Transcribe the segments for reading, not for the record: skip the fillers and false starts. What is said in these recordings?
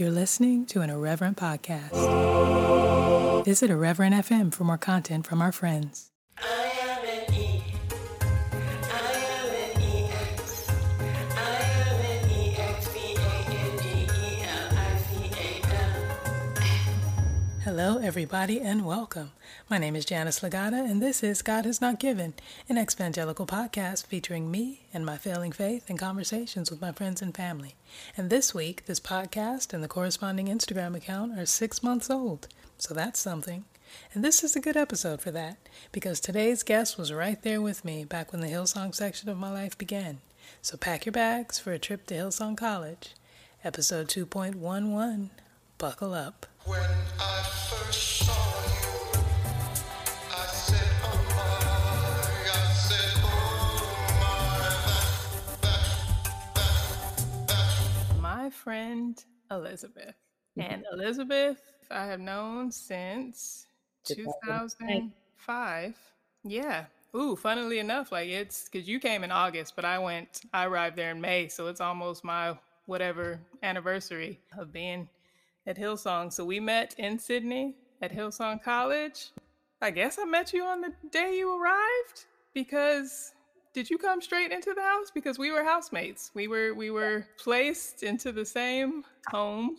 You're listening to an Irreverent Podcast. Visit Irreverent FM for more content from our friends. Hello, everybody, and welcome. My name is Janice Legata, and this is God Has Not Given, an evangelical podcast featuring me and my failing faith and conversations with my friends and family. And this week, this podcast and the corresponding Instagram account are 6 months old, so that's something. And this is a good episode for that, because today's guest was right there with me back when the Hillsong section of my life began. So pack your bags for a trip to Hillsong College. Episode 2.11, buckle up. When I first saw you, I said, oh my, that. My friend Elizabeth. And Elizabeth, I have known since 2005. Yeah. Ooh, funnily enough, like it's because you came in August, but I arrived there in May. So it's almost my whatever anniversary of being at Hillsong. So we met in Sydney at Hillsong College. I guess I met you on the day you arrived, because did you come straight into the house? Because we were housemates. We were placed into the same home.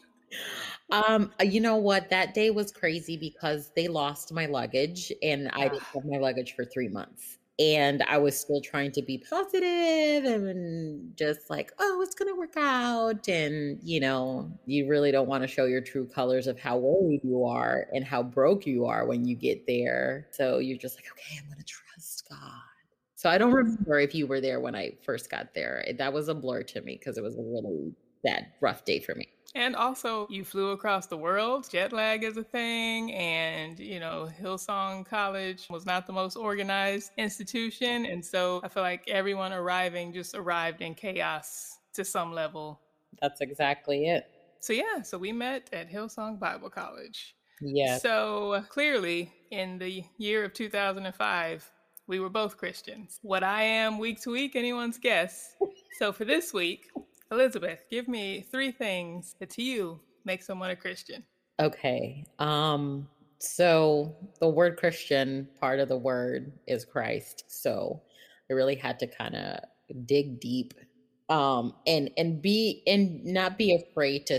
You know what? That day was crazy because they lost my luggage and I didn't have my luggage for 3 months. And I was still trying to be positive and just like, oh, it's going to work out. And, you know, you really don't want to show your true colors of how worried you are and how broke you are when you get there. So you're just like, okay, I'm going to trust God. So I don't remember if you were there when I first got there. That was a blur to me because it was a really bad, rough day for me. And also, you flew across the world. Jet lag is a thing. And, you know, Hillsong College was not the most organized institution. And so I feel like everyone arriving just arrived in chaos to some level. That's exactly it. So, yeah. So we met at Hillsong Bible College. Yeah. So clearly, in the year of 2005, we were both Christians. What I am week to week, anyone's guess. So for this week, Elizabeth, give me 3 things that to you make someone a Christian. Okay. So the word Christian, part of the word is Christ. So I really had to kind of dig deep, and not be afraid to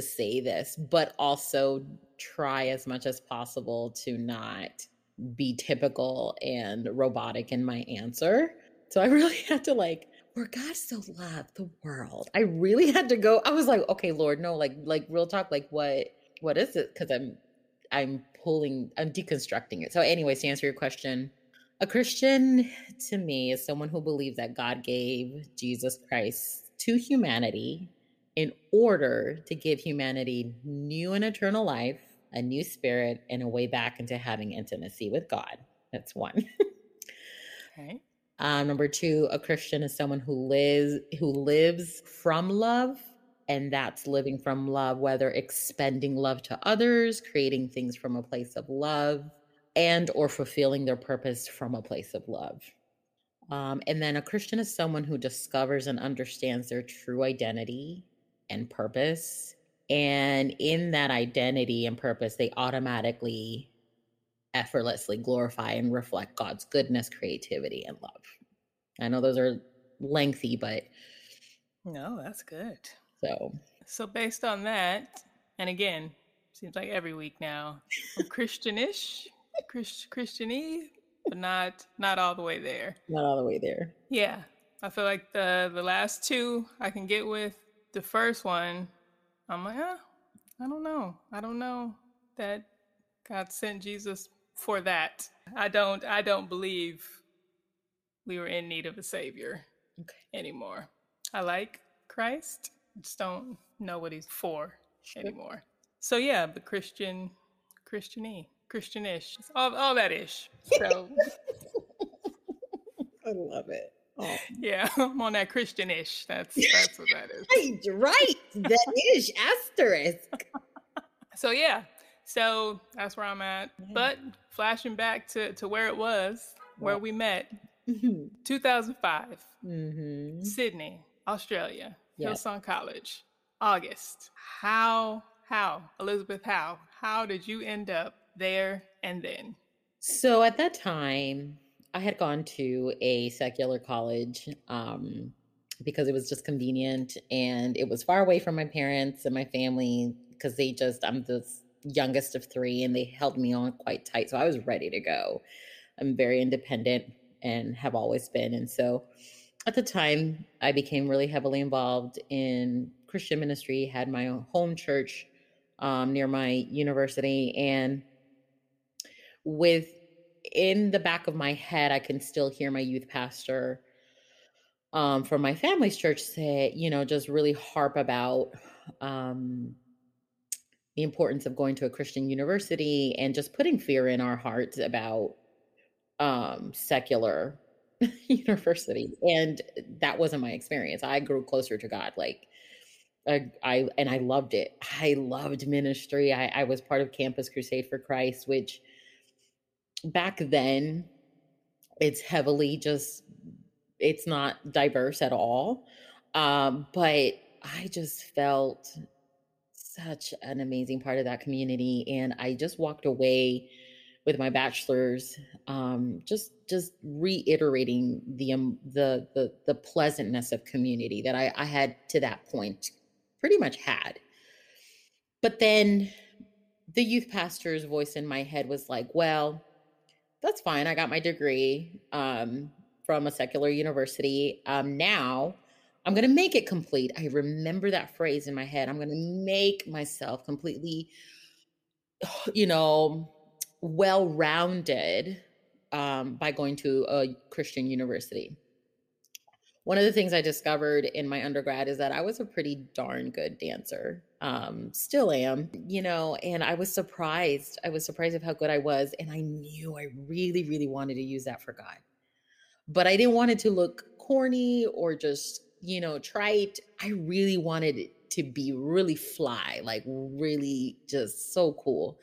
say this, but also try as much as possible to not be typical and robotic in my answer. So I really had to for God so loved the world. I really had to go. I was like, okay, Lord, no, like real talk. Like what is it? Cause I'm deconstructing it. So anyways, to answer your question, a Christian to me is someone who believes that God gave Jesus Christ to humanity in order to give humanity new and eternal life, a new spirit, and a way back into having intimacy with God. That's one. Okay. Number 2, a Christian is someone who lives from love, and that's living from love, whether expending love to others, creating things from a place of love, and or fulfilling their purpose from a place of love. And then a Christian is someone who discovers and understands their true identity and purpose. And in that identity and purpose, they automatically effortlessly glorify and reflect God's goodness, creativity, and love. I know those are lengthy, but no, that's good. So based on that, and again, seems like every week now, I'm Christianish, Christian-y, but not all the way there. Not all the way there. Yeah, I feel like the last 2 I can get with. The first one, I'm like, I don't know that God sent Jesus. For that, I don't believe we were in need of a savior anymore. I like Christ. I just don't know what he's for anymore. So yeah, but Christianish, all that ish. So I love it. Oh. Yeah, I'm on that Christianish. That's what that is. Right, that ish asterisk. So yeah. So that's where I'm at. Yeah. But flashing back to where it was, where we met, 2005, Sydney, Australia, Hillsong College. August. How, Elizabeth, how did you end up there and then? So at that time, I had gone to a secular college because it was just convenient, and it was far away from my parents and my family because I'm the youngest of three, and they held me on quite tight. So I was ready to go. I'm very independent and have always been. And so at the time, I became really heavily involved in Christian ministry, had my own home church near my university. And within the back of my head, I can still hear my youth pastor from my family's church say, just really harp about the importance of going to a Christian university and just putting fear in our hearts about secular university. And that wasn't my experience. I grew closer to God. And I loved it. I loved ministry. I was part of Campus Crusade for Christ, which back then it's heavily it's not diverse at all. But I just felt such an amazing part of that community. And I just walked away with my bachelor's, just reiterating the pleasantness of community that I had to that point pretty much had. But then the youth pastor's voice in my head was like, well, that's fine. I got my degree from a secular university. Now I'm going to make it complete. I remember that phrase in my head. I'm going to make myself completely, well-rounded by going to a Christian university. One of the things I discovered in my undergrad is that I was a pretty darn good dancer. Still am, and I was surprised. I was surprised of how good I was. And I knew I really, really wanted to use that for God. But I didn't want it to look corny or just, trite. I really wanted it to be really fly, like really just so cool.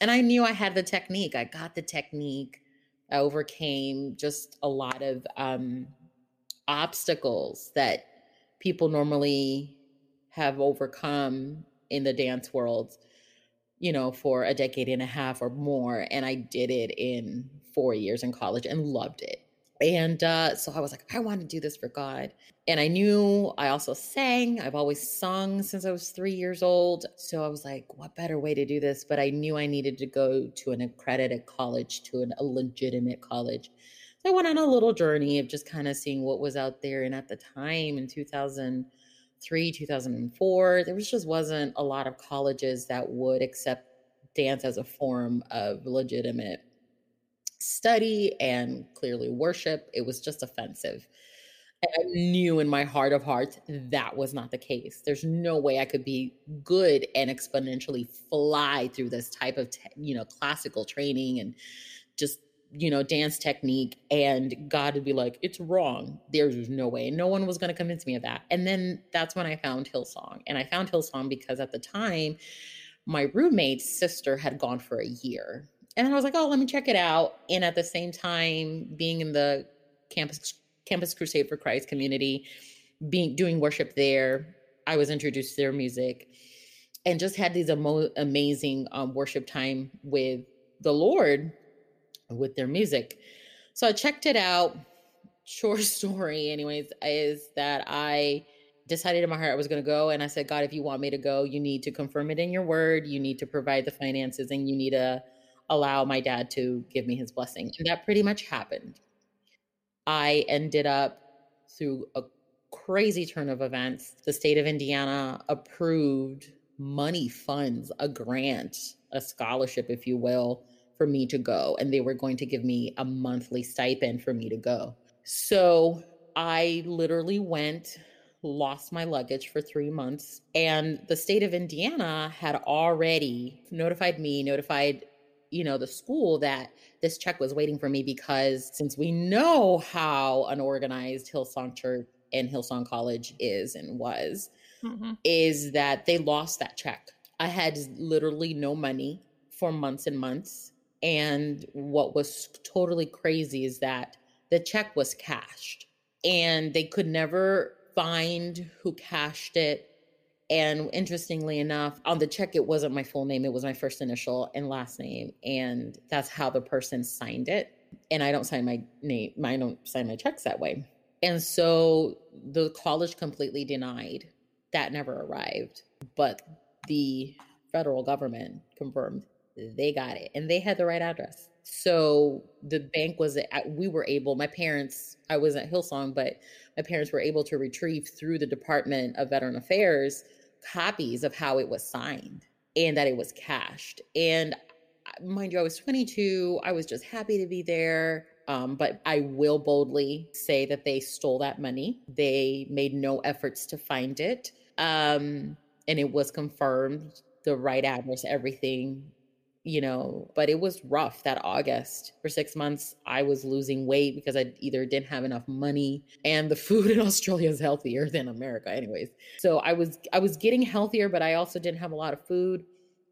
And I knew I had the technique. I got the technique. I overcame just a lot of obstacles that people normally have overcome in the dance world, for a decade and a half or more. And I did it in 4 years in college and loved it. And so I was like, I want to do this for God. And I knew I also sang. I've always sung since I was 3 years old. So I was like, what better way to do this? But I knew I needed to go to an accredited college, a legitimate college. So I went on a little journey of just kind of seeing what was out there. And at the time in 2003, 2004, there just wasn't a lot of colleges that would accept dance as a form of legitimate study and clearly worship. It was just offensive. And I knew in my heart of hearts, that was not the case. There's no way I could be good and exponentially fly through this type of, classical training and just, dance technique. And God would be like, it's wrong. There's no way. No one was going to convince me of that. And then that's when I found Hillsong. And I found Hillsong because at the time, my roommate's sister had gone for a year. And then I was like, oh, let me check it out. And at the same time, being in the Campus Crusade for Christ community, doing worship there, I was introduced to their music and just had these amazing worship time with the Lord with their music. So I checked it out. Short story, anyways, is that I decided in my heart I was going to go. And I said, God, if you want me to go, you need to confirm it in your word. You need to provide the finances, and you need to allow my dad to give me his blessing. And that pretty much happened. I ended up, through a crazy turn of events, the state of Indiana approved money, funds, a grant, a scholarship, if you will, for me to go. And they were going to give me a monthly stipend for me to go. So I literally went, lost my luggage for 3 months. And the state of Indiana had already notified me, the school, that this check was waiting for me, because since we know how unorganized Hillsong Church and Hillsong College is and was, is that they lost that check. I had literally no money for months and months. And what was totally crazy is that the check was cashed and they could never find who cashed it. And interestingly enough, on the check, it wasn't my full name. It was my first initial and last name. And that's how the person signed it. And I don't sign my name. I don't sign my checks that way. And so the college completely denied. That never arrived. But the federal government confirmed they got it. And they had the right address. So the bank was, we were able, my parents, I was at Hillsong, but my parents were able to retrieve through the Department of Veteran Affairs copies of how it was signed and that it was cashed. And mind you, I was 22. I was just happy to be there. But I will boldly say that they stole that money. They made no efforts to find it. And it was confirmed, the right address, everything. You know, but it was rough that August. For 6 months, I was losing weight because I either didn't have enough money, and the food in Australia is healthier than America anyways. So I was getting healthier, but I also didn't have a lot of food.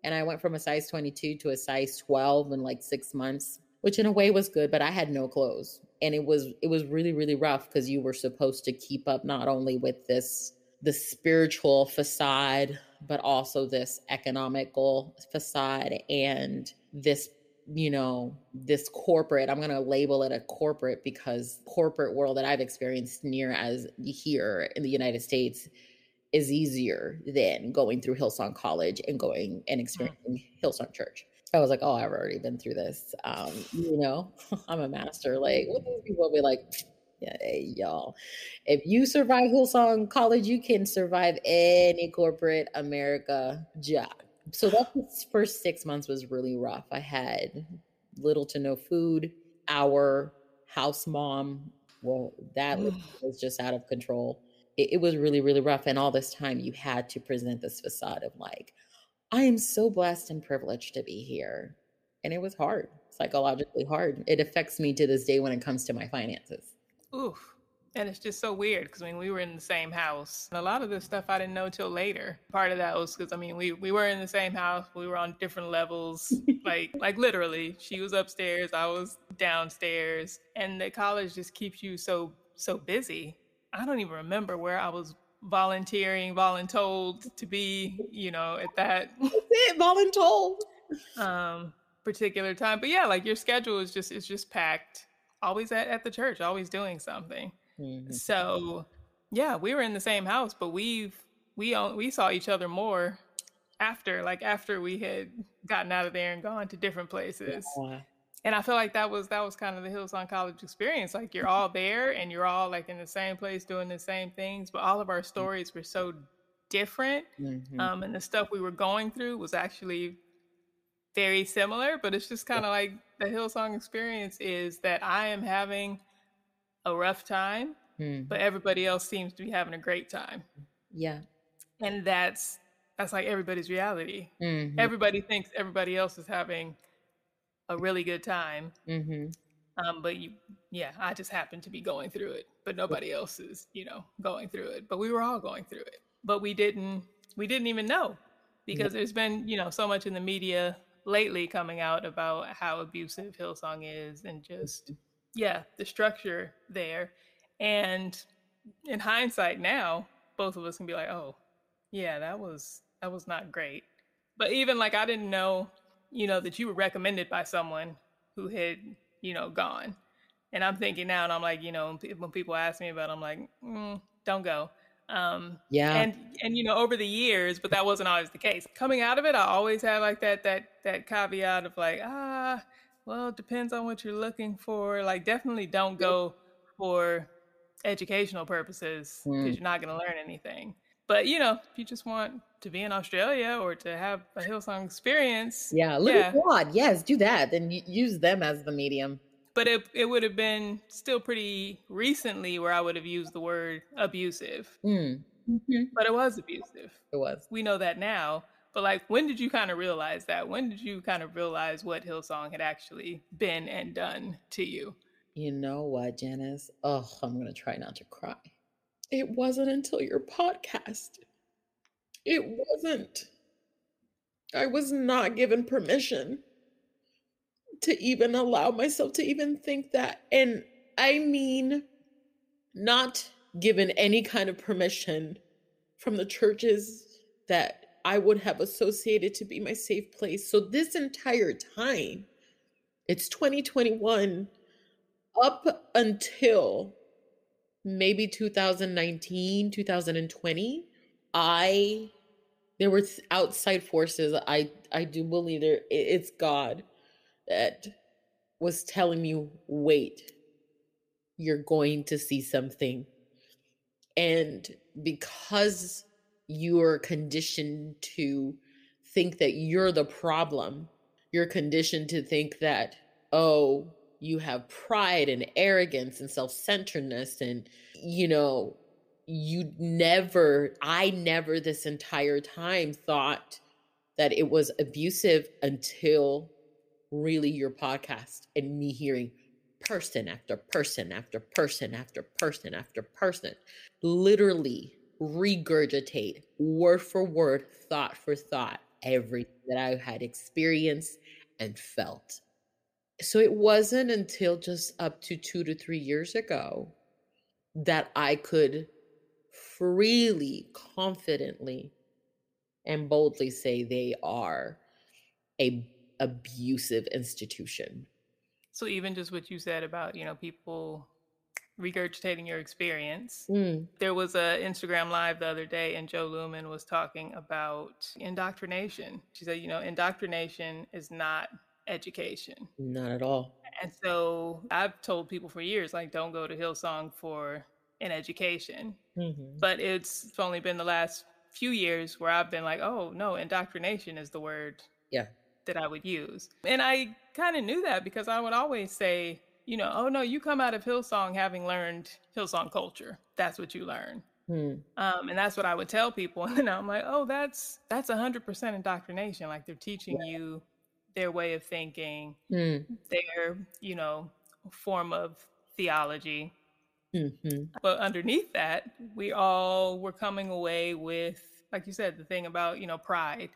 And I went from a size 22 to a size 12 in like 6 months, which in a way was good, but I had no clothes. And it was really, really rough because you were supposed to keep up not only with the spiritual facade, but also this economical facade and this, you know, this corporate, I'm going to label it a corporate because corporate world that I've experienced near as here in the United States is easier than going through Hillsong College and going and experiencing Hillsong Church. I was like, oh, I've already been through this. You know, I'm a master. Like, what do people be like? Yeah, hey, y'all, if you survive Hillsong College, you can survive any corporate America job. So that first 6 months was really rough. I had little to no food. Our house mom, well, that was just out of control. It was really, really rough. And all this time you had to present this facade of like, I am so blessed and privileged to be here. And it was hard, psychologically hard. It affects me to this day when it comes to my finances. Oof. And it's just so weird because we were in the same house. And a lot of this stuff I didn't know till later. Part of that was because we were in the same house. We were on different levels, like literally. She was upstairs, I was downstairs, and the college just keeps you so busy. I don't even remember where I was voluntold to be, you know, at that. That's it, voluntold. Particular time, but yeah, like your schedule is just packed. Always at the church, always doing something. Mm-hmm. So yeah, we were in the same house, but we saw each other more after we had gotten out of there and gone to different places. Yeah. And I feel like that was kind of the Hillsong College experience. Like you're all there and you're all like in the same place doing the same things, but all of our stories were so different. Mm-hmm. And the stuff we were going through was actually very similar, but it's just kind of like the Hillsong experience is that I am having a rough time, but everybody else seems to be having a great time. Yeah. And that's like everybody's reality. Mm-hmm. Everybody thinks everybody else is having a really good time. Mm-hmm. I just happen to be going through it, but nobody else is, you know, going through it, but we were all going through it, but we didn't even know. Because there's been, you know, so much in the media lately coming out about how abusive Hillsong is and just, yeah, the structure there. And in hindsight now, both of us can be like, oh, yeah, that was not great. But even like I didn't know, you know, that you were recommended by someone who had, you know, gone. And I'm thinking now and I'm like, you know, when people ask me about it, I'm like, don't go. And you know, over the years, but that wasn't always the case. Coming out of it, I always had like that caveat of like, well, it depends on what you're looking for. Like, definitely don't go for educational purposes because you're not going to learn anything. But you know, if you just want to be in Australia or to have a Hillsong experience, at God, yes, do that. Then use them as the medium. But it would have been still pretty recently where I would have used the word abusive. Mm-hmm. But it was abusive. It was. We know that now. But like, when did you kind of realize that? When did you kind of realize what Hillsong had actually been and done to you? You know what, Janice? Oh, I'm going to try not to cry. It wasn't until your podcast. It wasn't. I was not given permission to even allow myself to even think that. And I mean, not given any kind of permission from the churches that I would have associated to be my safe place. So this entire time, it's 2021 up until maybe 2019, 2020, there were outside forces. I do believe it's God that was telling me, wait, you're going to see something. And because you're conditioned to think that you're the problem, you're conditioned to think that, oh, you have pride and arrogance and self-centeredness. And, you know, I never this entire time thought that it was abusive until really your podcast and me hearing person after person after person after person after person, literally regurgitate word for word, thought for thought, everything that I had experienced and felt. So it wasn't until just up to 2 to 3 years ago that I could freely, confidently, and boldly say they are a abusive institution. So even just what you said about, you know, people regurgitating your experience. There was a Instagram live the other day and Joe Luman was talking about indoctrination. She said, you know, indoctrination is not education. Not at all. And so I've told people for years, like, don't go to Hillsong for an education. Mm-hmm. But it's only been the last few years where I've been like, oh no, indoctrination is the word that I would use. And I kind of knew that because I would always say, you know, oh no, you come out of Hillsong having learned Hillsong culture. That's what you learn. And that's what I would tell people. And I'm like, oh, that's 100% indoctrination. Like they're teaching you their way of thinking, their, you know, form of theology. Mm-hmm. But underneath that, we all were coming away with, like you said, the thing about, you know, pride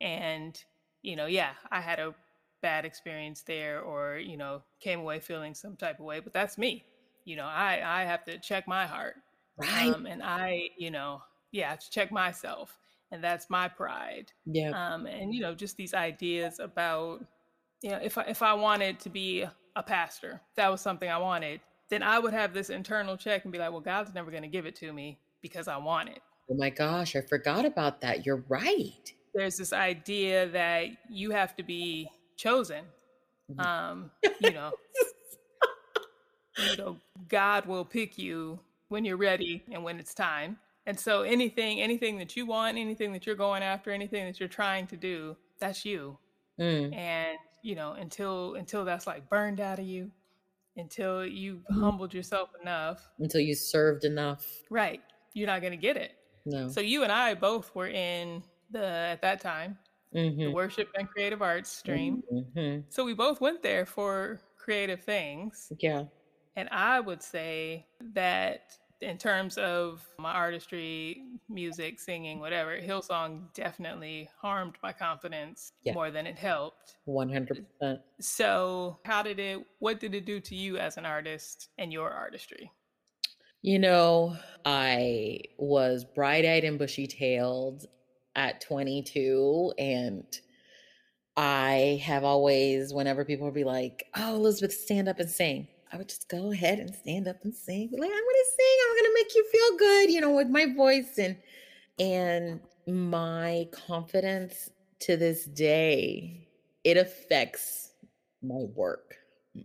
and, you know, I had a bad experience there or, you know, came away feeling some type of way, but that's me. You know, I have to check my heart. Right. And I have to check myself. And that's my pride. Yeah. And, you know, just these ideas about, you know, if I wanted to be a pastor, if that was something I wanted, then I would have this internal check and be like, well, God's never going to give it to me because I want it. Oh my gosh, I forgot about that. You're right. There's this idea that you have to be chosen. You know, you know, God will pick you when you're ready and when it's time. And so anything that you want, anything that you're going after, anything that you're trying to do, that's you. And, you know, until that's like burned out of you, until you humbled yourself enough. Until you served enough. Right. You're not going to get it. No. So you and I both were in at that time, the worship and creative arts stream. Mm-hmm. So we both went there for creative things. Yeah. And I would say that in terms of my artistry, music, singing, whatever, Hillsong definitely harmed my confidence more than it helped. 100%. So what did it do to you as an artist and your artistry? You know, I was bright-eyed and bushy-tailed at 22. And I have always, whenever people would be like, oh, Elizabeth, stand up and sing, I would just go ahead and stand up and sing. Like, I'm going to sing. I'm going to make you feel good, you know, with my voice. And my confidence to this day, it affects my work,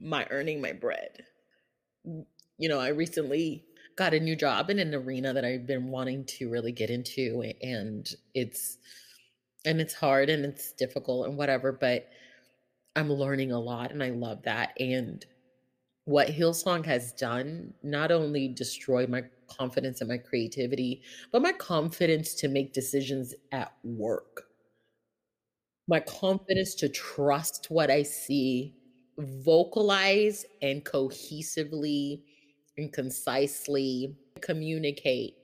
my earning my bread. You know, I recently got a new job in an arena that I've been wanting to really get into. And it's hard and it's difficult and whatever, but I'm learning a lot and I love that. And what Hillsong has done, not only destroyed my confidence and my creativity, but my confidence to make decisions at work. My confidence to trust what I see, vocalize and cohesively and concisely communicate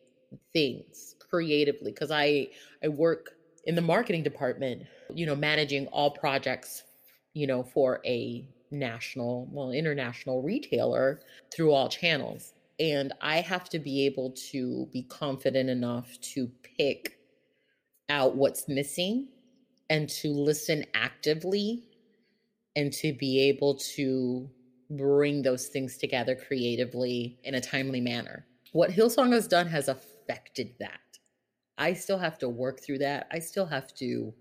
things creatively. Because I work in the marketing department, you know, managing all projects, you know, for a international retailer through all channels. And I have to be able to be confident enough to pick out what's missing and to listen actively and to be able to bring those things together creatively in a timely manner. What Hillsong has done has affected that. I still have to work through that. I still have to,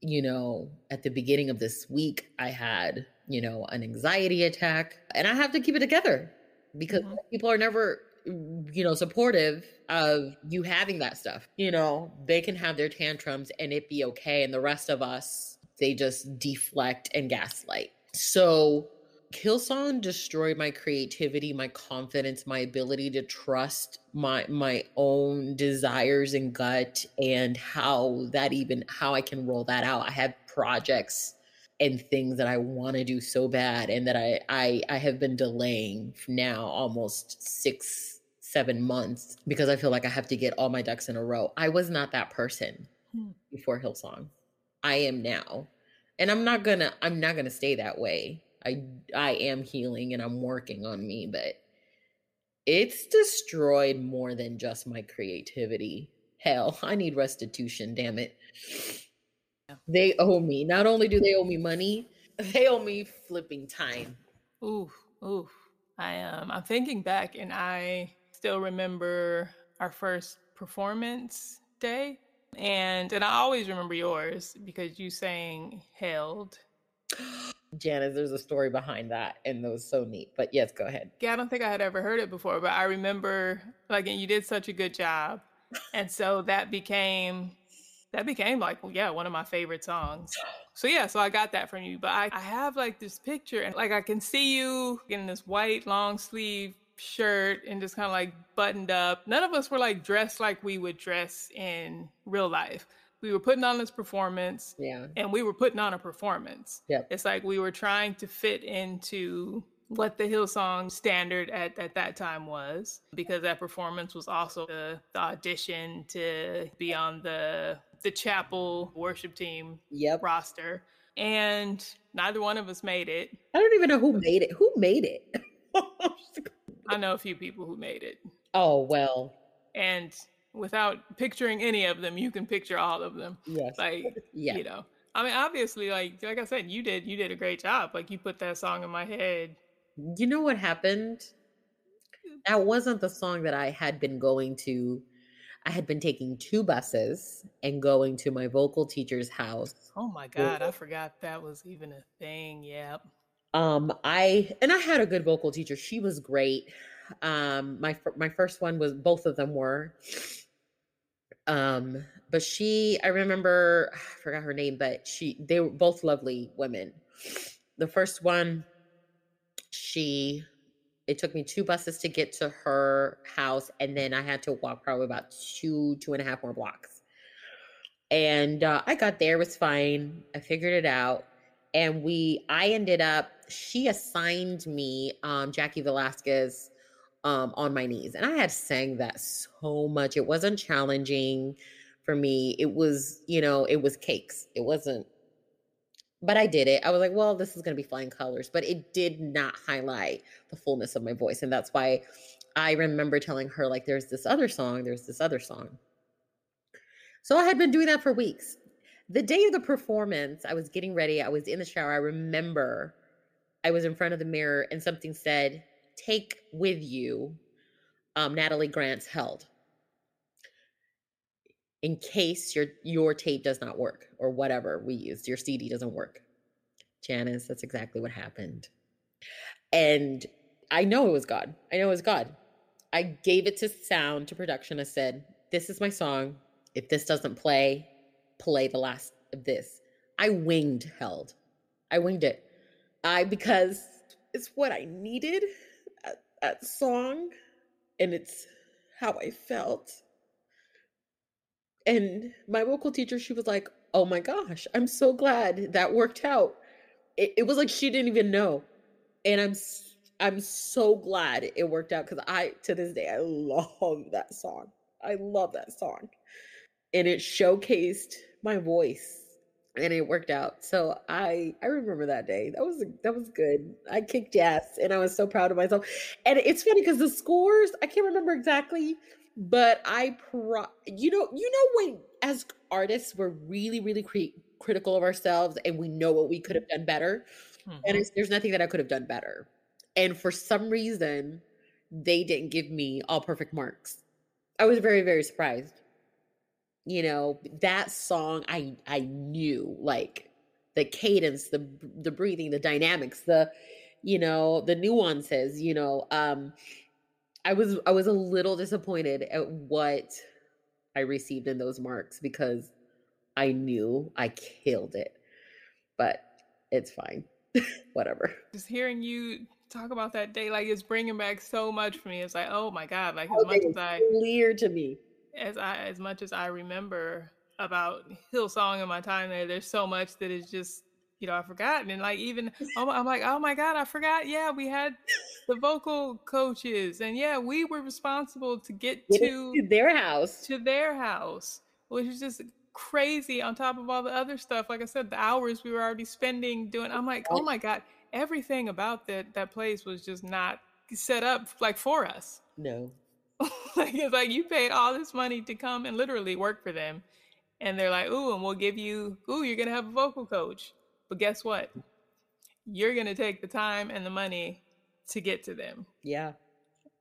you know, at the beginning of this week, I had, you know, an anxiety attack, and I have to keep it together because people are never, you know, supportive of you having that stuff. You know, they can have their tantrums and it be okay. And the rest of us, they just deflect and gaslight. So Hillsong destroyed my creativity, my confidence, my ability to trust my own desires and gut, and how I can roll that out. I had projects and things that I want to do so bad, and that I have been delaying now almost 6-7 months because I feel like I have to get all my ducks in a row. I was not that person before Hillsong. I am now, and I'm not gonna stay that way. I am healing and I'm working on me, but it's destroyed more than just my creativity. Hell, I need restitution, damn it. They owe me. Not only do they owe me money, they owe me flipping time. Ooh. I'm thinking back, and I still remember our first performance day, and I always remember yours because you sang "Held." Janice, there's a story behind that, and that was so neat. But yes, go ahead. Yeah, I don't think I had ever heard it before, but I remember, like, and you did such a good job, and so that became like, well, yeah, one of my favorite songs. So yeah, so I got that from you. But I have like this picture, and like I can see you in this white long sleeve shirt and just kind of like buttoned up. None of us were like dressed like we would dress in real life. We were putting on this performance, and we were putting on a performance. Yep. It's like we were trying to fit into what the Hillsong standard at that time was, because that performance was also the audition to be on the chapel worship team roster. And neither one of us made it. I don't even know who made it. Who made it? I know a few people who made it. Oh, well. And without picturing any of them, you can picture all of them. Yes. Like, yeah. You know, I mean, obviously, like I said, you did a great job. Like, you put that song in my head. You know what happened? That wasn't the song that I had been going to. I had been taking 2 buses and going to my vocal teacher's house. Oh my God. I forgot that was even a thing. Yep. I had a good vocal teacher. She was great. My first one was, both of them were. But she, I remember, I forgot her name, but they were both lovely women. The first one, it took me 2 buses to get to her house. And then I had to walk probably about 2.5 more blocks. And I got there, it was fine. I figured it out. And she assigned me Jackie Velasquez on my knees. And I had sang that so much. It wasn't challenging for me. It was, you know, it was cakes. It wasn't, but I did it. I was like, well, this is going to be flying colors, but it did not highlight the fullness of my voice. And that's why I remember telling her, like, there's this other song. So I had been doing that for weeks. The day of the performance, I was getting ready. I was in the shower. I remember I was in front of the mirror, and something said, "Take with you Natalie Grant's Held in case your tape does not work," or whatever we used. Your CD doesn't work. Janice, that's exactly what happened. And I know it was God. I gave it to production. I said, "This is my song. If this doesn't play the last of this." I winged Held. I winged it. Because it's what I needed, that song. And it's how I felt. And my vocal teacher, she was like, "Oh my gosh, I'm so glad that worked out." It was like she didn't even know. And I'm so glad it worked out, because to this day, I love that song. And it showcased my voice, and it worked out. So I remember that day. That was good. I kicked ass, and I was so proud of myself. And it's funny because the scores, I can't remember exactly, but you know when as artists, we're really critical of ourselves, and we know what we could have done better. Mm-hmm. And there's nothing that I could have done better. And for some reason, they didn't give me all perfect marks. I was very, very surprised. You know, that song, I knew, like, the cadence, the breathing, the dynamics, the, you know, the nuances, you know. I was a little disappointed at what I received in those marks, because I knew I killed it, but it's fine. Whatever. Just hearing you talk about that day, like, it's bringing back so much for me. It's like, oh my God, like, as much as I clear to me, as much as I remember about Hillsong and my time there, there's so much that is just, you know, I've forgotten. And like, even I'm like, oh my God, I forgot. Yeah, we had the vocal coaches, and yeah, we were responsible to get to their house, which is just crazy on top of all the other stuff. Like I said, the hours we were already spending doing, I'm like, oh my God, everything about that place was just not set up like for us. No. Like, it's like, you paid all this money to come and literally work for them, and they're like, ooh, and we'll give you, ooh, you're gonna have a vocal coach, but guess what? You're gonna take the time and the money to get to them. Yeah.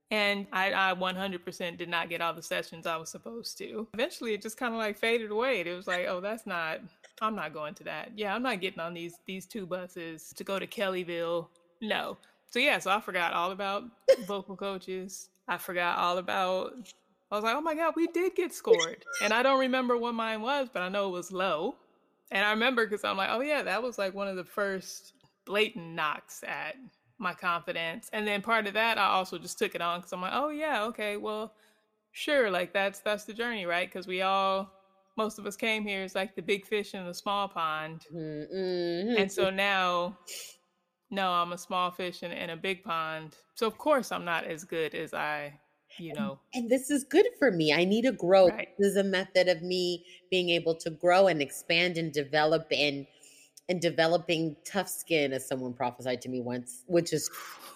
And I 100% did not get all the sessions I was supposed to. Eventually, it just kind of like faded away. It was like, oh, I'm not going to that. Yeah, I'm not getting on these two buses to go to Kellyville. No. So yeah, so I forgot all about vocal coaches. I was like, oh my God, we did get scored. And I don't remember what mine was, but I know it was low. And I remember, because I'm like, oh yeah, that was like one of the first blatant knocks at my confidence. And then part of that, I also just took it on, because I'm like, oh yeah, okay, well, sure. Like, that's the journey, right? Because most of us came here, it's like the big fish in the small pond. Mm-hmm. And so now, no, I'm a small fish in a big pond. So of course I'm not as good as I, you know. And this is good for me. I need to grow. Right. This is a method of me being able to grow and expand and develop and developing tough skin, as someone prophesied to me once, which is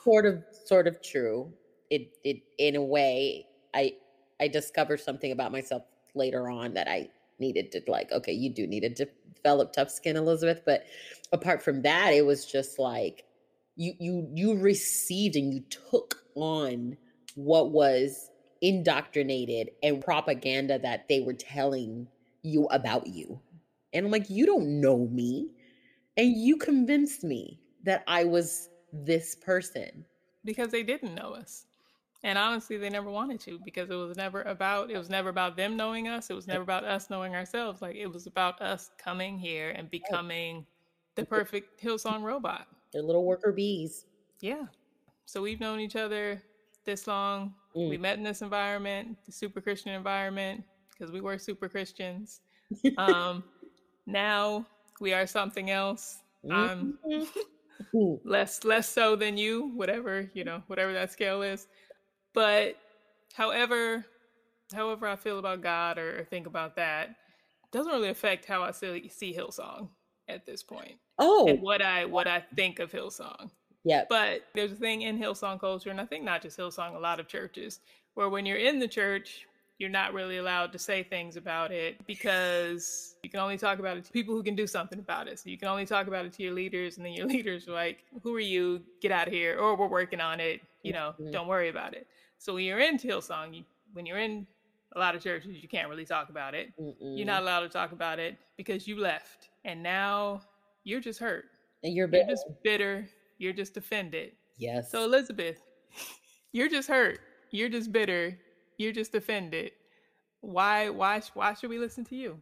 sort of true. It in a way, I discovered something about myself later on that I needed to, like, okay, you do need to develop tough skin, Elizabeth. But apart from that, it was just like you received and you took on what was indoctrinated and propaganda that they were telling you about you. And I'm like, you don't know me. And you convinced me that I was this person. Because they didn't know us. And honestly, they never wanted to, because it was never about them knowing us. It was never about us knowing ourselves. Like, it was about us coming here and becoming the perfect Hillsong robot. They're little worker bees. Yeah. So we've known each other this long. Mm. We met in this environment, the super Christian environment, because we were super Christians. Now we are something else. Less so than you, whatever that scale is. But however I feel about God or think about that doesn't really affect how I see Hillsong at this point. Oh, and what I think of Hillsong. Yeah. But there's a thing in Hillsong culture, and I think not just Hillsong, a lot of churches, where when you're in the church, you're not really allowed to say things about it, because you can only talk about it to people who can do something about it. So you can only talk about it to your leaders, and then your leaders are like, who are you? Get out of here. Or we're working on it. You know, don't worry about it. So when you're in Hillsong, when you're in a lot of churches, you can't really talk about it. Mm-mm. You're not allowed to talk about it because you left. And now you're just hurt. And you're just bitter. You're just offended. Yes. So Elizabeth, you're just hurt. You're just bitter. You're just offended. Why should we listen to you?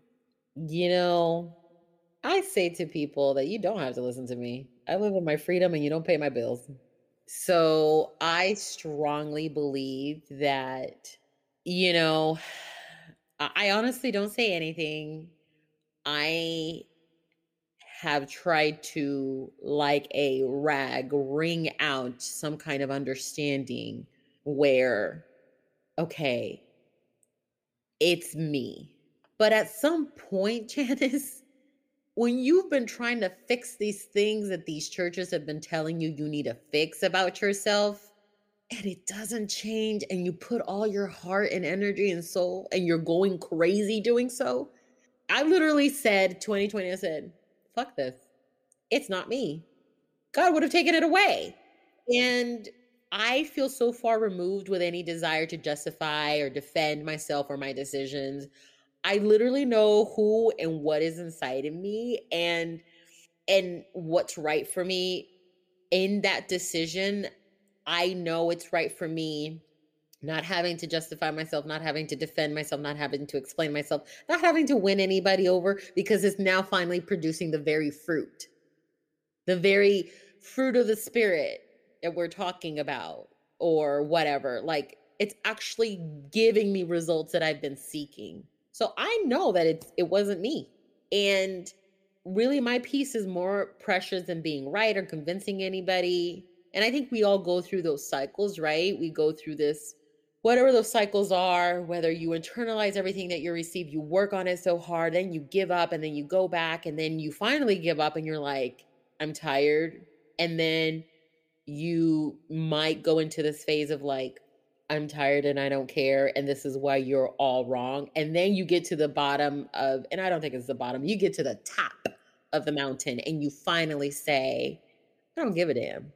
You know, I say to people that you don't have to listen to me. I live in my freedom and you don't pay my bills. So I strongly believe that, you know, I honestly don't say anything. I have tried to, like a rag, wring out some kind of understanding where, okay, it's me. But at some point, Janice, when you've been trying to fix these things that these churches have been telling you need to fix about yourself, and it doesn't change, and you put all your heart and energy and soul, and you're going crazy doing so, I literally said 2020, I said, fuck this. It's not me. God would have taken it away. And I feel so far removed with any desire to justify or defend myself or my decisions. I literally know who and what is inside of me and what's right for me. In that decision, I know it's right for me, not having to justify myself, not having to defend myself, not having to explain myself, not having to win anybody over, because it's now finally producing the very fruit of the spirit that we're talking about or whatever. Like, it's actually giving me results that I've been seeking. So I know that it wasn't me. And really, my piece is more pressure than being right or convincing anybody. And I think we all go through those cycles, right? We go through this, whatever those cycles are, whether you internalize everything that you receive, you work on it so hard, then you give up, and then you go back, and then you finally give up and you're like, I'm tired. And then you might go into this phase of like, I'm tired and I don't care, and this is why you're all wrong. And then you get to the bottom of, and I don't think it's the bottom, you get to the top of the mountain and you finally say, I don't give a damn.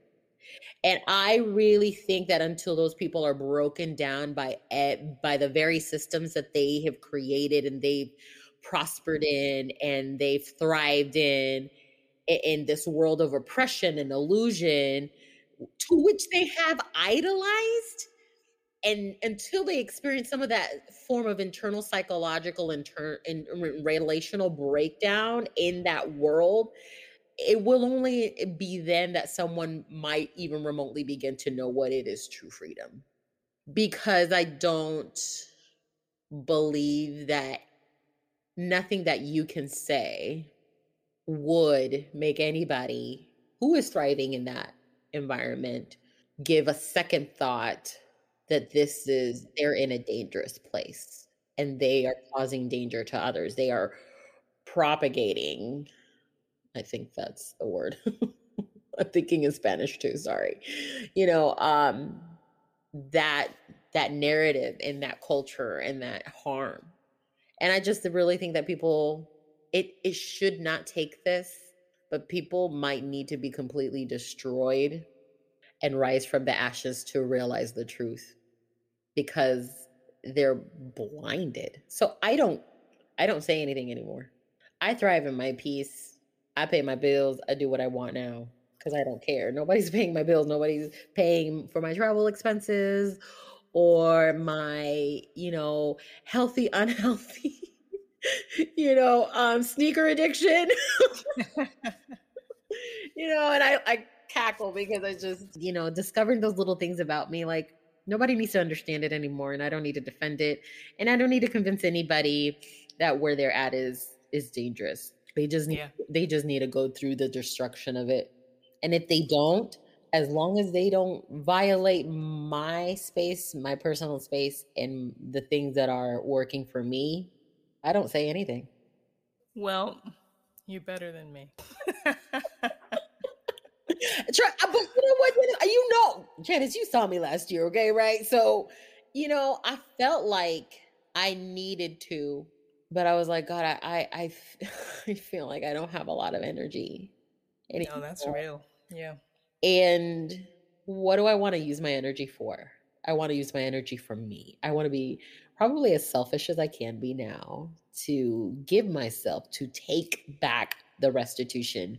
And I really think that until those people are broken down by the very systems that they have created and they've prospered in and they've thrived in this world of oppression and illusion to which they have idolized, and until they experience some of that form of internal psychological and relational breakdown in that world, it will only be then that someone might even remotely begin to know what it is true freedom. Because I don't believe that nothing that you can say would make anybody who is thriving in that environment give a second thought that they're in a dangerous place and they are causing danger to others. They are propagating, I think that's the word. I'm thinking in Spanish too, sorry. That narrative and that culture and that harm. And I just really think that people, it should not take this, but people might need to be completely destroyed and rise from the ashes to realize the truth because they're blinded. So I don't say anything anymore. I thrive in my peace. I pay my bills. I do what I want now because I don't care. Nobody's paying my bills. Nobody's paying for my travel expenses or my, healthy, unhealthy, sneaker addiction. And I cackle because I just, discovered those little things about me. Like, nobody needs to understand it anymore, and I don't need to defend it, and I don't need to convince anybody that where they're at is dangerous. They just need to go through the destruction of it. And if they don't, as long as they don't violate my space, my personal space, and the things that are working for me, I don't say anything. Well, you're better than me. But you know what, Janice, you saw me last year, okay, right? So, I felt like I needed to, but I was like, God, I feel like I don't have a lot of energy anymore. No, that's real. Yeah. And what do I want to use my energy for? I want to use my energy for me. I want to be probably as selfish as I can be now to give myself to take back the restitution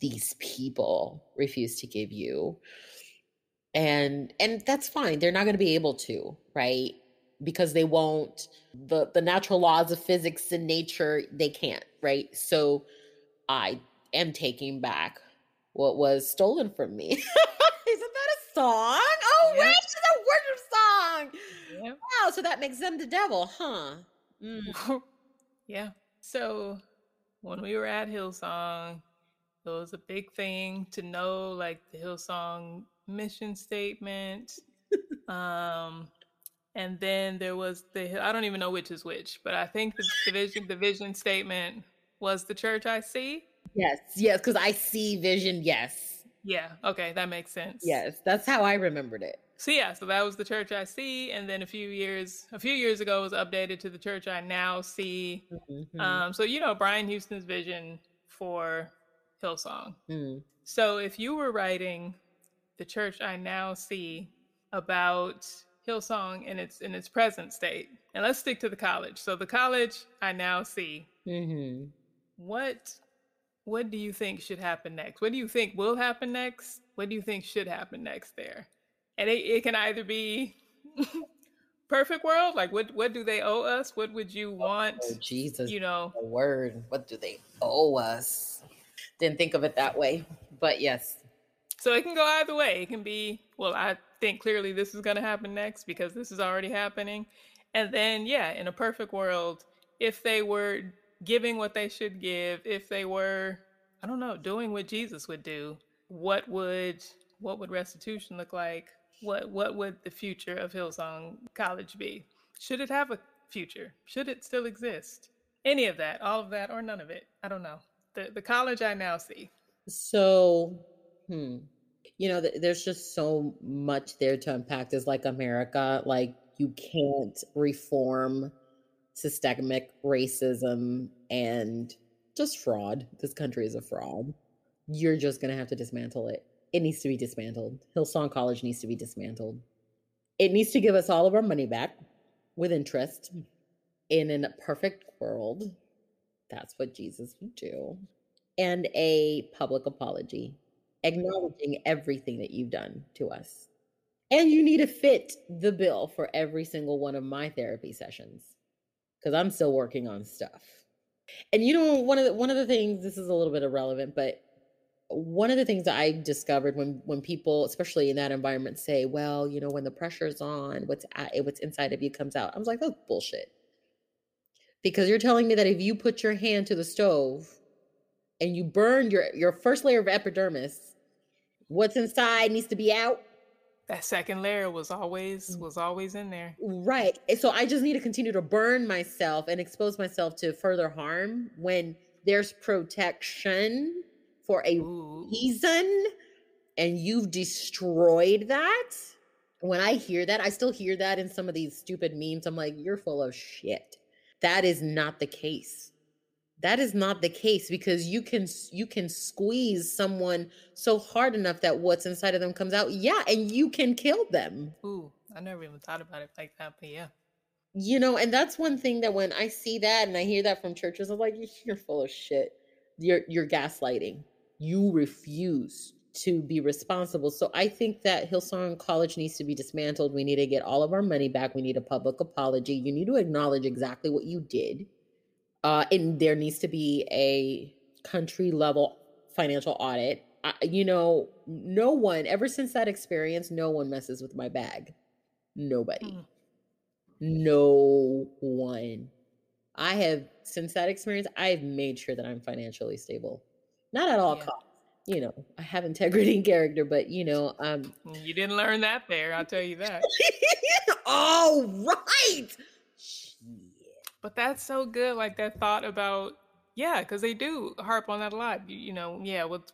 these people refuse to give you. And that's fine. They're not going to be able to, right? Because they won't, the natural laws of physics and nature, they can't, right? So I am taking back what was stolen from me. Isn't that a song? Oh, yeah. Wait, it's a worship song. Yeah. Wow, so that makes them the devil, huh? Mm. Yeah. So when we were at Hillsong, it was a big thing to know, like, the Hillsong mission statement. And then there was I don't even know which is which, but I think the vision statement was the church I see. Yes, because I see vision, yes. Yeah, okay, that makes sense. Yes, that's how I remembered it. So yeah, so that was the church I see. And then a few years ago, it was updated to the church I now see. Mm-hmm. So, you know, Brian Houston's vision for Hillsong. Mm-hmm. So if you were writing the church I now see about Hillsong in its present state, and let's stick to the college. So the college I now see, mm-hmm. What do you think should happen next? What do you think will happen next? What do you think should happen next there? And it can either be perfect world, like what do they owe us? What would you want? Oh, Jesus, you know, the word. What do they owe us? Didn't think of it that way, but yes. So it can go either way. It can be, well, I think clearly this is going to happen next because this is already happening. And then, yeah, in a perfect world, if they were giving what they should give, if they were, I don't know, doing what Jesus would do, what would restitution look like? What would the future of Hillsong College be? Should it have a future? Should it still exist? Any of that, all of that, or none of it? I don't know. The college I now see. So, you know, there's just so much there to unpack. There's like America, like you can't reform systemic racism and just fraud. This country is a fraud. You're just going to have to dismantle it. It needs to be dismantled. Hillsong College needs to be dismantled. It needs to give us all of our money back with interest. In a perfect world, that's what Jesus would do. And a public apology, acknowledging everything that you've done to us. And you need to fit the bill for every single one of my therapy sessions, because I'm still working on stuff. And you know, one of the things, this is a little bit irrelevant, but one of the things that I discovered when people, especially in that environment, say, well, you know, when the pressure's on, what's inside of you comes out. I was like, that's bullshit. Because you're telling me that if you put your hand to the stove and you burn your first layer of epidermis, what's inside needs to be out. That second layer was always in there. Right. So I just need to continue to burn myself and expose myself to further harm when there's protection for a reason, and you've destroyed that. When I hear that, I still hear that in some of these stupid memes. I'm like, you're full of shit. That is not the case. That is not the case, because you can squeeze someone so hard enough that what's inside of them comes out. Yeah, and you can kill them. Ooh, I never even thought about it like that, but yeah. You know, and that's one thing that when I see that and I hear that from churches, I'm like, you're full of shit. You're gaslighting. You refuse to be responsible. So I think that Hillsong College needs to be dismantled. We need to get all of our money back. We need a public apology. You need to acknowledge exactly what you did. And there needs to be a country level financial audit. No one, ever since that experience, no one messes with my bag. Nobody. No one. Since that experience, I've made sure that I'm financially stable. Not at all costs. You know, I have integrity and character, but you know, you didn't learn that there, I'll tell you that. All right. But that's so good, like that thought about, yeah, because they do harp on that a lot. You know, yeah, what's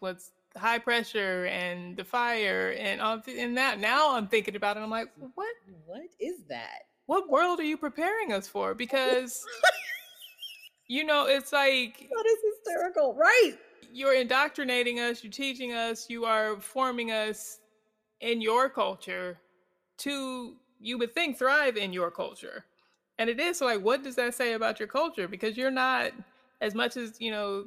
high pressure and the fire and all and that. Now I'm thinking about it, I'm like, what is that? What world are you preparing us for? Because you know, it's like, that is hysterical, right? You're indoctrinating us, you're teaching us, you are forming us in your culture to, you would think, thrive in your culture. And it is, so like, what does that say about your culture? Because you're not, as much as, you know,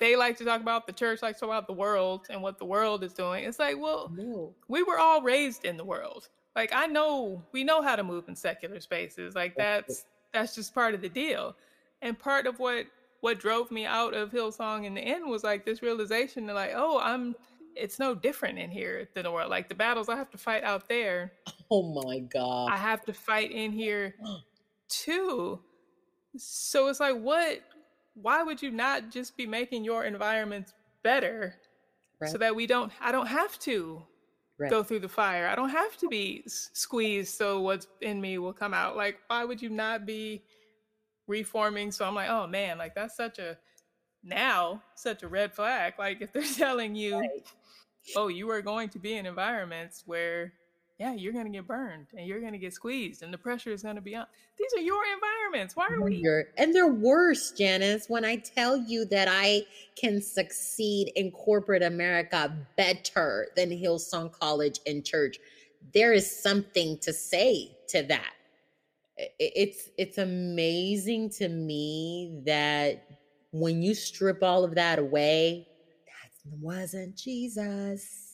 they like to talk about, the church likes to talk about the world and what the world is doing. It's like, well, no. We were all raised in the world. Like, I know, we know how to move in secular spaces. Like, that's just part of the deal. And part of what drove me out of Hillsong in the end was like this realization that like, oh, it's no different in here than the world. Like the battles I have to fight out there. Oh my God. I have to fight in here too. So it's like, why would you not just be making your environments better, right? So that I don't have to go through the fire. I don't have to be squeezed. So what's in me will come out. Like, why would you not be reforming? So I'm like, oh man, like that's such a red flag. Like if they're telling you, oh, you are going to be in environments where yeah, you're going to get burned and you're going to get squeezed and the pressure is going to be up. These are your environments. Why are we? And they're worse, Janice. When I tell you that I can succeed in corporate America better than Hillsong College and church, there is something to say to that. It's amazing to me that when you strip all of that away, that wasn't Jesus.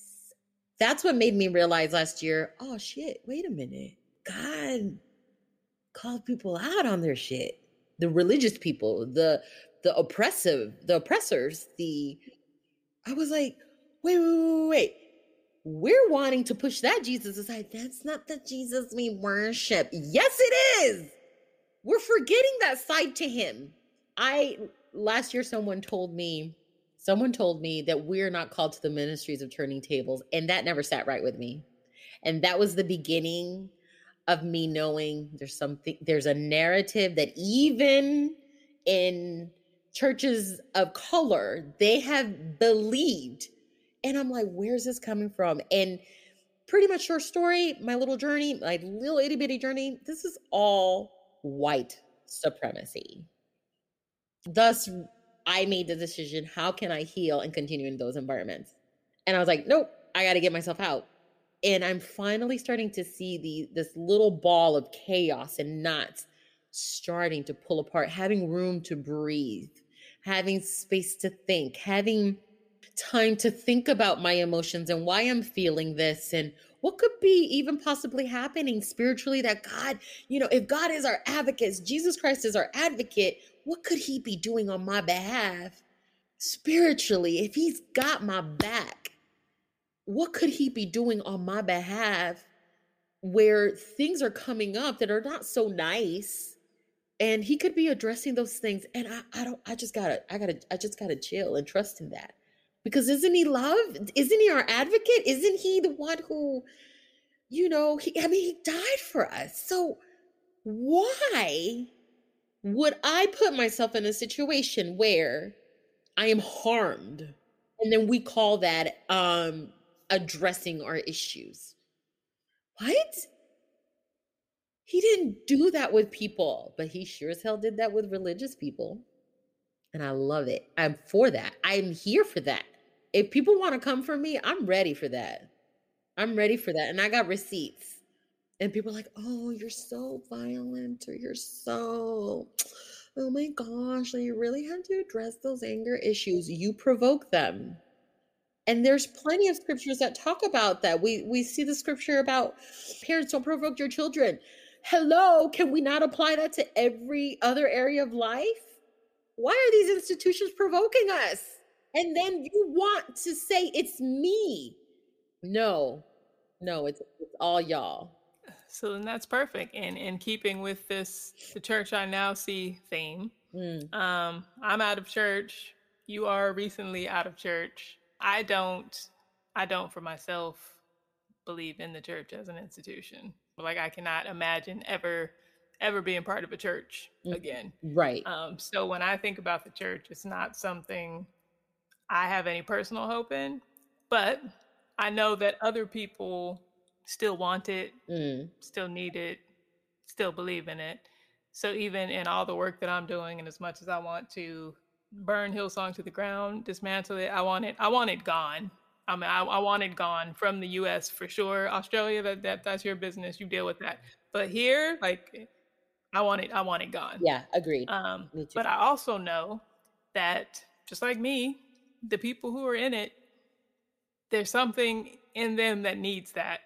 That's what made me realize last year, oh shit, wait a minute. God called people out on their shit. The religious people, the oppressors, I was like, wait. We're wanting to push that Jesus aside. That's not the Jesus we worship. Yes, it is. We're forgetting that side to him. Last year, someone told me that we're not called to the ministries of turning tables, and that never sat right with me. And that was the beginning of me knowing there's a narrative that even in churches of color, they have believed. And I'm like, where's this coming from? And pretty much short story, my little itty bitty journey, this is all white supremacy. Thus, I made the decision, how can I heal and continue in those environments? And I was like, nope, I got to get myself out. And I'm finally starting to see this little ball of chaos and knots starting to pull apart, having room to breathe, having space to think, having time to think about my emotions and why I'm feeling this and what could be even possibly happening spiritually that God, if God is our advocate, Jesus Christ is our advocate, what could he be doing on my behalf spiritually? If he's got my back, what could he be doing on my behalf where things are coming up that are not so nice? And he could be addressing those things. And I just gotta chill and trust in that, because isn't he love? Isn't he our advocate? Isn't he the one who, he died for us. So why would I put myself in a situation where I am harmed? And then we call that addressing our issues. What? He didn't do that with people, but he sure as hell did that with religious people. And I love it. I'm for that. I'm here for that. If people want to come for me, I'm ready for that. I'm ready for that. And I got receipts. And people are like, oh, you're so violent, or you're so, oh my gosh, you really have to address those anger issues. You provoke them. And there's plenty of scriptures that talk about that. We see the scripture about parents, don't provoke your children. Hello, can we not apply that to every other area of life? Why are these institutions provoking us? And then you want to say, it's me. No, it's all y'all. So then that's perfect. And in keeping with this, the church I now see theme, I'm out of church. You are recently out of church. I don't for myself believe in the church as an institution. Like I cannot imagine ever being part of a church again. Right. So when I think about the church, it's not something I have any personal hope in, but I know that other people still want it, still need it, still believe in it. So even in all the work that I'm doing, and as much as I want to burn Hillsong to the ground, dismantle it, I want it gone. I mean, I want it gone from the US for sure. Australia, that's your business. You deal with that. But here, like, I want it gone. Yeah, agreed. Me too. But I also know that just like me, the people who are in it, there's something in them that needs that.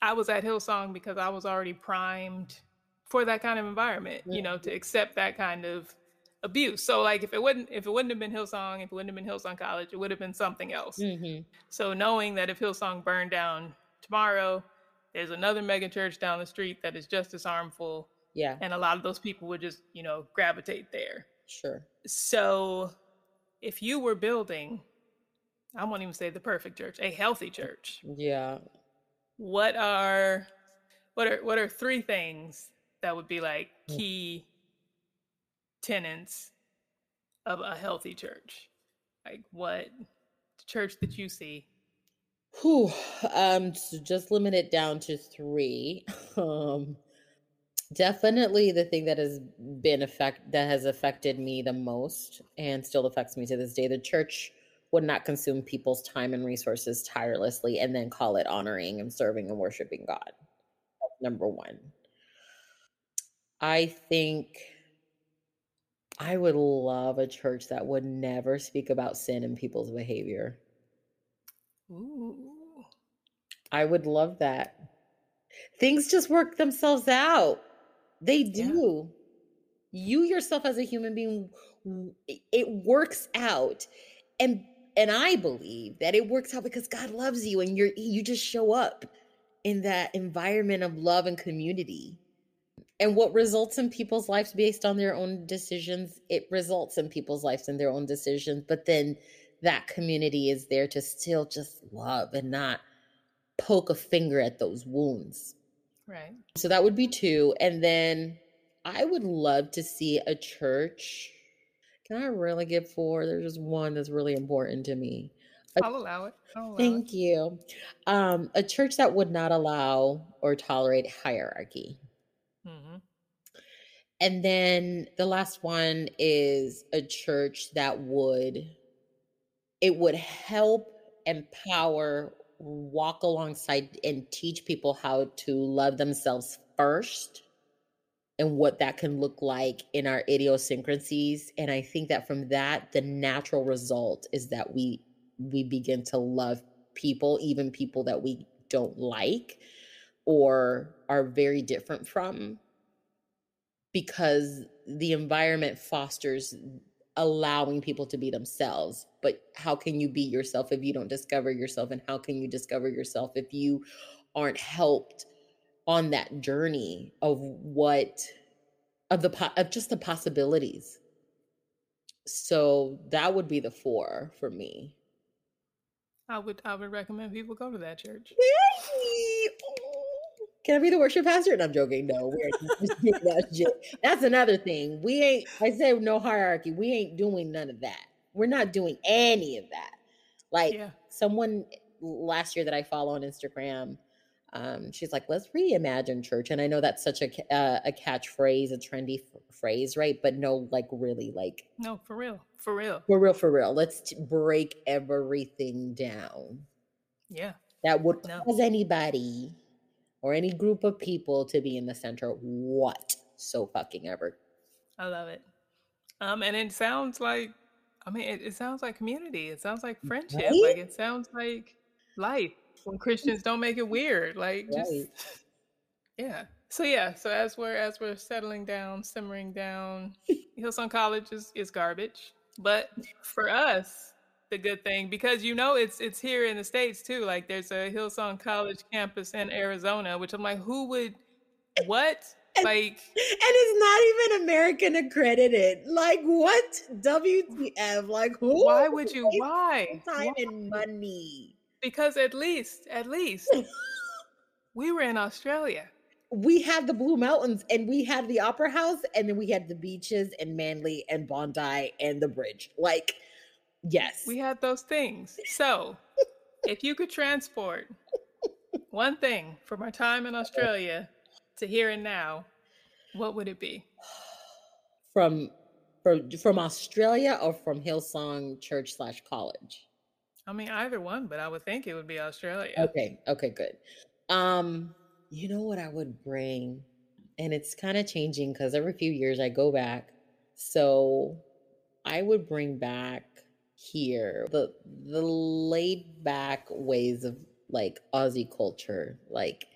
I was at Hillsong because I was already primed for that kind of environment, to accept that kind of abuse. So like, if it wouldn't have been Hillsong College, it would have been something else. Mm-hmm. So knowing that if Hillsong burned down tomorrow, there's another mega church down the street that is just as harmful. Yeah. And a lot of those people would just, gravitate there. Sure. So if you were building, I won't even say the perfect church, a healthy church. Yeah. What are three things that would be like key tenets of a healthy church? Like what the church that you see So just limit it down to 3. Definitely the thing that has been affected me the most and still affects me to this day, the church would not consume people's time and resources tirelessly and then call it honoring and serving and worshiping God. That's number 1. I think I would love a church that would never speak about sin and people's behavior. Ooh. I would love that. Things just work themselves out. They do. Yeah. You yourself as a human being, it works out. And I believe that it works out because God loves you and you just show up in that environment of love and community. And what results in people's lives based on their own decisions, it results in people's lives and their own decisions. But then that community is there to still just love and not poke a finger at those wounds. Right. So that would be 2. And then I would love to see a church. Can I really get 4? There's just one that's really important to me. I'll allow it. Thank you. A church that would not allow or tolerate hierarchy. Mm-hmm. And then the last one is a church that would help, empower, walk alongside, and teach people how to love themselves first and what that can look like in our idiosyncrasies. And I think that from that, the natural result is that we begin to love people, even people that we don't like or are very different from, because the environment fosters allowing people to be themselves. But how can you be yourself if you don't discover yourself? And how can you discover yourself if you aren't helped on that journey of just the possibilities? So that would be the 4 for me. I would recommend people go to that church. Yay! Can I be the worship pastor? And I'm joking. No, we're just doing that shit. That's another thing. I said no hierarchy. We ain't doing none of that. We're not doing any of that. Someone last year that I follow on Instagram, she's like, let's reimagine church. And I know that's such a catchphrase, a trendy phrase, right? But no, like really, like. No, for real. For real. For real, for real. Let's break everything down. Yeah. That would cause anybody or any group of people to be in the center whatsoever. I love it. And it sounds like, it sounds like community. It sounds like friendship. Right? Like it sounds like life when Christians don't make it weird. Like just, right. Yeah. So as we're settling down, simmering down, Hillsong College is garbage. But for us, the good thing, because it's here in the States too. Like there's a Hillsong College campus in Arizona, which I'm like, it's not even American accredited. Like what? WTF? Like who? Why would you? Why? Time and money. Because at least we were in Australia. We had the Blue Mountains and we had the Opera House and then we had the beaches and Manly and Bondi and the bridge. Like. Yes. We had those things. So if you could transport one thing from our time in Australia to here and now, what would it be? From Australia or from Hillsong Church /college? Either one, but I would think it would be Australia. Okay, good. You know what I would bring? And it's kind of changing because every few years I go back. So I would bring back here the laid back ways of like Aussie culture, like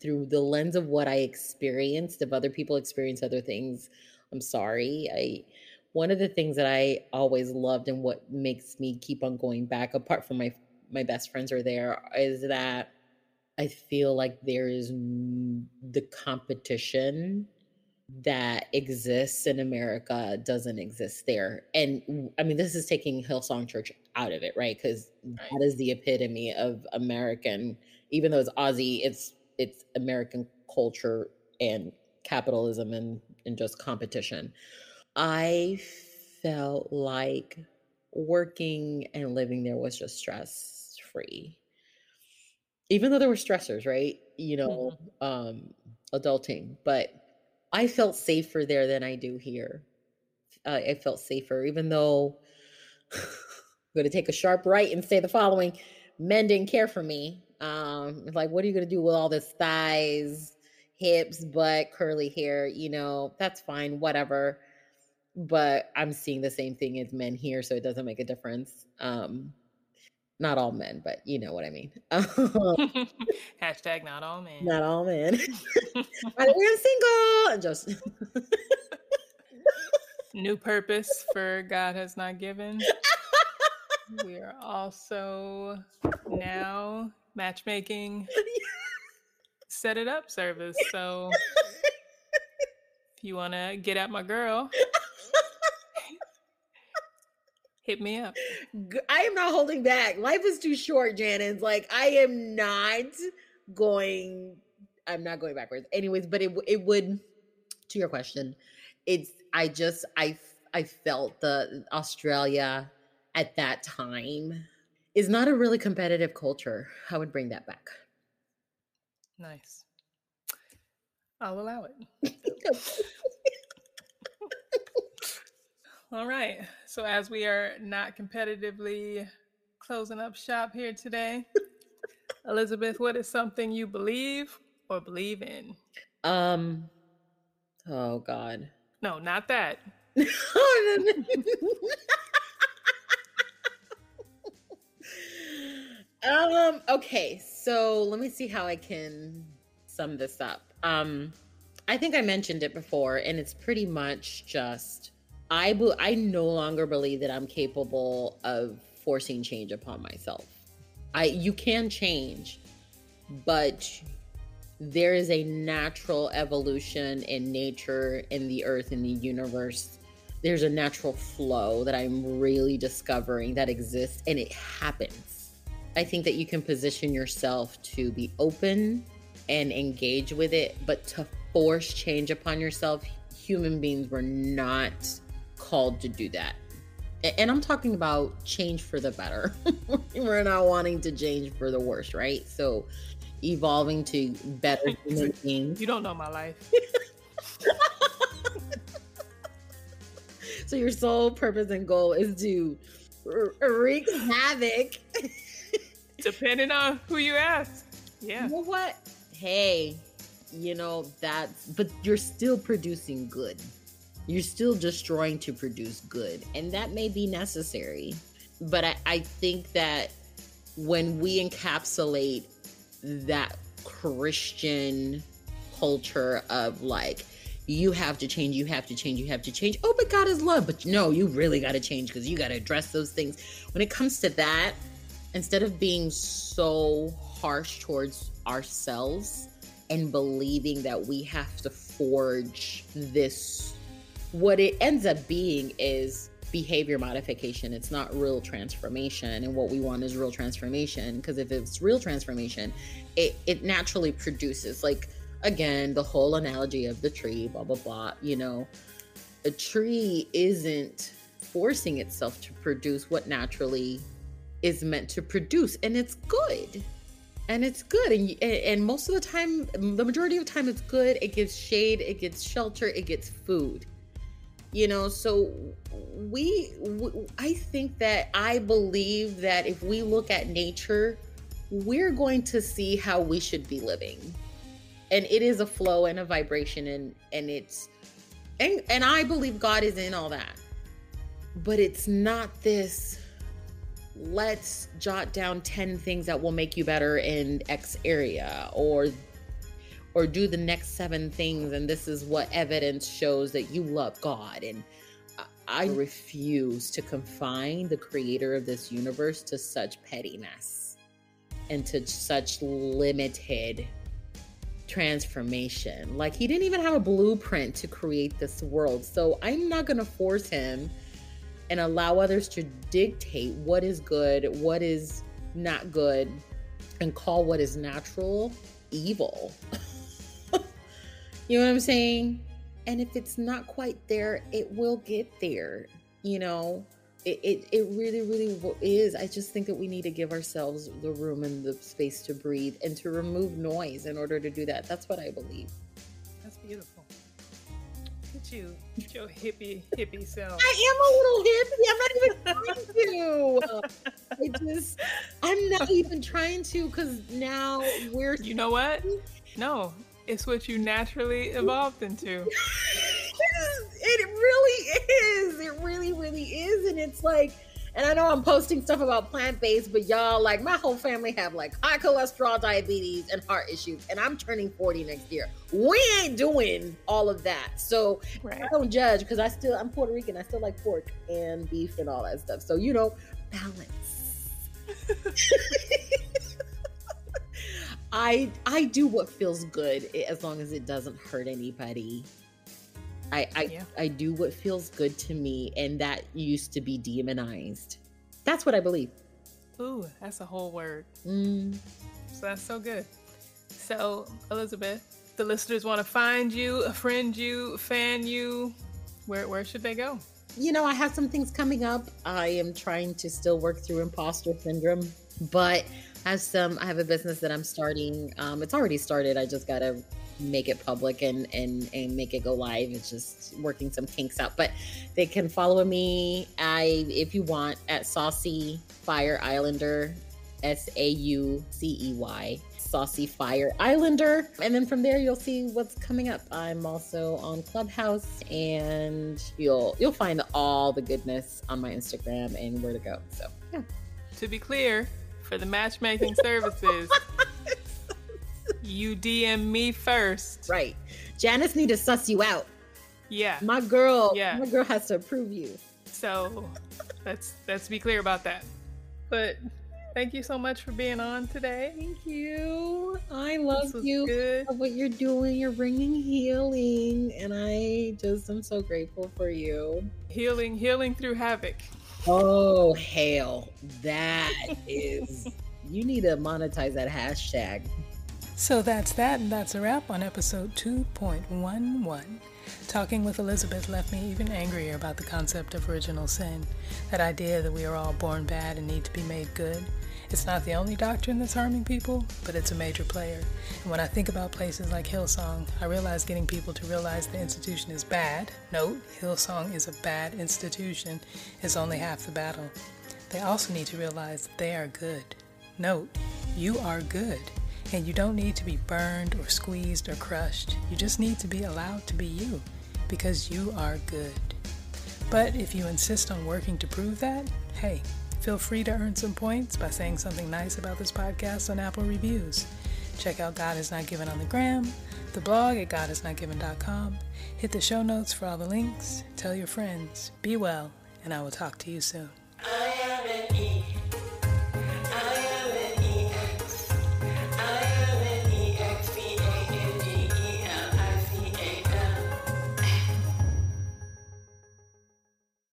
through the lens of what I experienced. If other people experience other things, I'm sorry. One of the things that I always loved and what makes me keep on going back, apart from my best friends are there, is that I feel like there is the competition that exists in America doesn't exist there. And this is taking Hillsong Church out of it, right? Because that is the epitome of American, even though it's Aussie, it's American culture and capitalism and just competition. I felt like working and living there was just stress-free. even though there were stressors, right? You know, adulting, but I felt safer there than I do here. I felt safer, even though I'm going to take a sharp right and say the following: men didn't care for me. It's like, what are you going to do with all this thighs, hips, butt, curly hair? You know, that's fine, whatever. But I'm seeing the same thing as men here, so it doesn't make a difference. Not all men, but you know what I mean. Hashtag not all men. Not all men. I am single. Just new purpose for God Has Not Given. We are also now matchmaking set it up service. So if you want to get at my girl, hit me up. I am not holding back. Life is too short, Janice. Like, I'm not going backwards. Anyways, but it would, to your question, I felt the Australia at that time is not a really competitive culture. I would bring that back. Nice. I'll allow it. All right. So as we are not competitively closing up shop here today, Elizabeth, what is something you believe or believe in? Oh God. No, not that. Okay. So let me see how I can sum this up. I think I mentioned it before, and it's pretty much just I no longer believe that I'm capable of forcing change upon myself. You can change, but there is a natural evolution in nature, in the earth, in the universe. There's a natural flow that I'm really discovering that exists, and it happens. I think that you can position yourself to be open and engage with it, but to force change upon yourself, human beings were not called to do that. And I'm talking about change for the better. We're not wanting to change for the worse, right? So evolving to better human beings. You don't know my life. So your sole purpose and goal is to wreak havoc. Depending on who you ask. Yeah. You know what? Hey, you know, but you're still producing good. You're still destroying to produce good. And that may be necessary. But I think that when we encapsulate that Christian culture of like, you have to change, you have to change, you have to change. Oh, but God is love. But no, you really got to change because you got to address those things. When it comes to that, instead of being so harsh towards ourselves and believing that we have to forge this, what it ends up being is behavior modification. It's not real transformation. And what we want is real transformation. Because if it's real transformation, it naturally produces, like, again, the whole analogy of the tree, blah, blah, blah. You know, a tree isn't forcing itself to produce what naturally is meant to produce. And it's good. And it's good. And most of the time, the majority of the time, it's good. It gives shade. It gets shelter. It gets food. You know, so I think that I believe that if we look at nature, we're going to see how we should be living. And it is a flow and a vibration and I believe God is in all that, but it's not this, let's jot down 10 things that will make you better in X area or do the next 7 things, and this is what evidence shows that you love God. And I refuse to confine the creator of this universe to such pettiness and to such limited transformation. Like, he didn't even have a blueprint to create this world. So I'm not going to force him and allow others to dictate what is good, what is not good, and call what is natural evil. You know what I'm saying? And if it's not quite there, it will get there. You know, It really, really is. I just think that we need to give ourselves the room and the space to breathe and to remove noise in order to do that. That's what I believe. That's beautiful. Look at you. Get your hippie self. I am a little hippie. I'm not even trying to. I'm not even trying to, because now we're. You know what? No, it's what you naturally evolved into. It really is. It really, really is. And it's like, and I know I'm posting stuff about plant-based, but y'all, like, my whole family have like high cholesterol, diabetes, and heart issues. And I'm turning 40 next year. We ain't doing all of that. So right. I don't judge, because I'm Puerto Rican. I still like pork and beef and all that stuff. So, you know, balance. I do what feels good, as long as it doesn't hurt anybody. I do what feels good to me, and that used to be demonized. That's what I believe. Ooh, that's a whole word. So that's so good. So, Elizabeth, the listeners want to find you, friend you, fan you. Where should they go? You know, I have some things coming up. I am trying to still work through imposter syndrome, but I have a business that I'm starting. It's already started. I just got to make it public and make it go live. It's just working some kinks out, but they can follow me if you want at Saucy Fire Islander, SAUCEY, Saucy Fire Islander, and then from there you'll see what's coming up. I'm also on Clubhouse, and you'll find all the goodness on my Instagram and where to go. So yeah, to be clear, for the matchmaking services, you DM me first. Right. Janice need to suss you out. Yeah. My girl. Yeah. My girl has to approve you. So let's be clear about that. But thank you so much for being on today. Thank you. I love you. Good. I love what you're doing. You're bringing healing. And I'm so grateful for you. Healing through havoc. Oh, hell. That is, you need to monetize that hashtag. So that's that, and that's a wrap on episode 2.11. Talking with Elizabeth left me even angrier about the concept of original sin, that idea that we are all born bad and need to be made good. It's not the only doctrine that's harming people, but it's a major player. And when I think about places like Hillsong, I realize getting people to realize the institution is bad, note, Hillsong is a bad institution, is only half the battle. They also need to realize that they are good. Note, you are good. And you don't need to be burned or squeezed or crushed. You just need to be allowed to be you, because you are good. But if you insist on working to prove that, hey, feel free to earn some points by saying something nice about this podcast on Apple Reviews. Check out God Has Not Given on the gram, the blog at godhasnotgiven.com. Hit the show notes for all the links. Tell your friends. Be well, and I will talk to you soon.